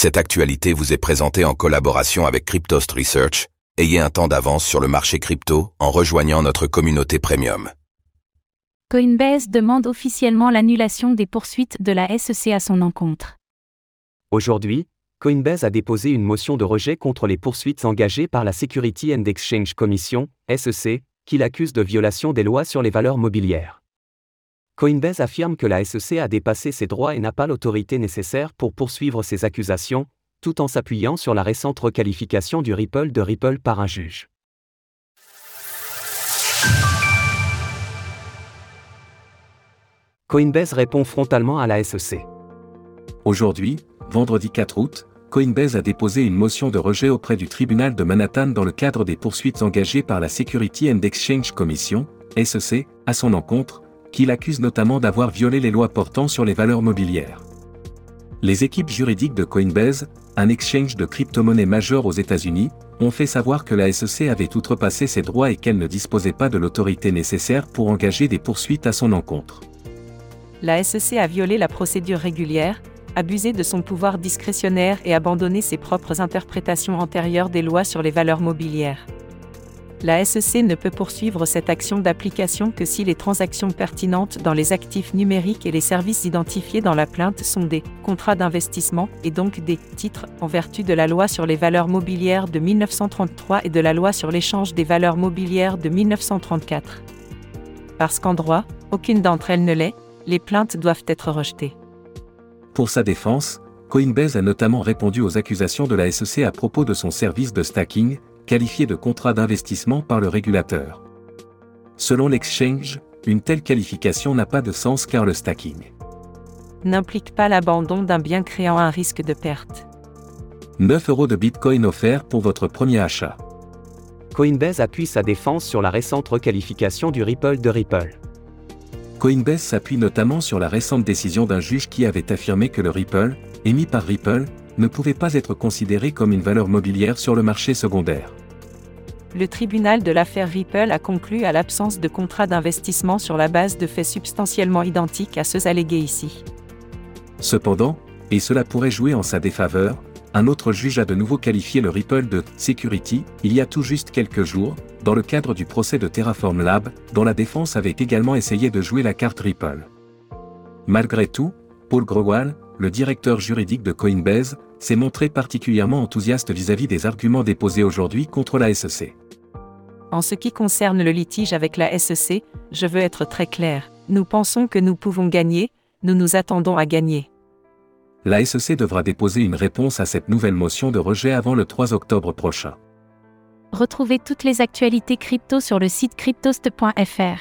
Cette actualité vous est présentée en collaboration avec Cryptoast Research. Ayez un temps d'avance sur le marché crypto en rejoignant notre communauté premium. Coinbase demande officiellement l'annulation des poursuites de la SEC à son encontre. Aujourd'hui, Coinbase a déposé une motion de rejet contre les poursuites engagées par la Securities and Exchange Commission, SEC, qui l'accuse de violation des lois sur les valeurs mobilières. Coinbase affirme que la SEC a dépassé ses droits et n'a pas l'autorité nécessaire pour poursuivre ses accusations, tout en s'appuyant sur la récente requalification du Ripple de Ripple par un juge. Coinbase répond frontalement à la SEC. Aujourd'hui, vendredi 4 août, Coinbase a déposé une motion de rejet auprès du tribunal de Manhattan dans le cadre des poursuites engagées par la Securities and Exchange Commission, SEC, à son encontre, qui l'accuse notamment d'avoir violé les lois portant sur les valeurs mobilières. Les équipes juridiques de Coinbase, un exchange de crypto-monnaies majeur aux États-Unis, ont fait savoir que la SEC avait outrepassé ses droits et qu'elle ne disposait pas de l'autorité nécessaire pour engager des poursuites à son encontre. La SEC a violé la procédure régulière, abusé de son pouvoir discrétionnaire et abandonné ses propres interprétations antérieures des lois sur les valeurs mobilières. La SEC ne peut poursuivre cette action d'application que si les transactions pertinentes dans les actifs numériques et les services identifiés dans la plainte sont des contrats d'investissement et donc des titres en vertu de la loi sur les valeurs mobilières de 1933 et de la loi sur l'échange des valeurs mobilières de 1934. Parce qu'en droit, aucune d'entre elles ne l'est, les plaintes doivent être rejetées. Pour sa défense, Coinbase a notamment répondu aux accusations de la SEC à propos de son service de stacking, qualifié de contrat d'investissement par le régulateur. Selon l'exchange, une telle qualification n'a pas de sens car le stacking n'implique pas l'abandon d'un bien créant un risque de perte. 9 € de Bitcoin offerts pour votre premier achat. Coinbase appuie sa défense sur la récente requalification du Ripple de Ripple. Coinbase s'appuie notamment sur la récente décision d'un juge qui avait affirmé que le Ripple, émis par Ripple, ne pouvait pas être considéré comme une valeur mobilière sur le marché secondaire. Le tribunal de l'affaire Ripple a conclu à l'absence de contrat d'investissement sur la base de faits substantiellement identiques à ceux allégués ici. Cependant, et cela pourrait jouer en sa défaveur, un autre juge a de nouveau qualifié le Ripple de « security » il y a tout juste quelques jours, dans le cadre du procès de Terraform Labs, dont la défense avait également essayé de jouer la carte Ripple. Malgré tout, Paul Grewal, le directeur juridique de Coinbase, s'est montré particulièrement enthousiaste vis-à-vis des arguments déposés aujourd'hui contre la SEC. En ce qui concerne le litige avec la SEC, je veux être très clair, nous pensons que nous pouvons gagner, nous nous attendons à gagner. La SEC devra déposer une réponse à cette nouvelle motion de rejet avant le 3 octobre prochain. Retrouvez toutes les actualités crypto sur le site cryptoast.fr.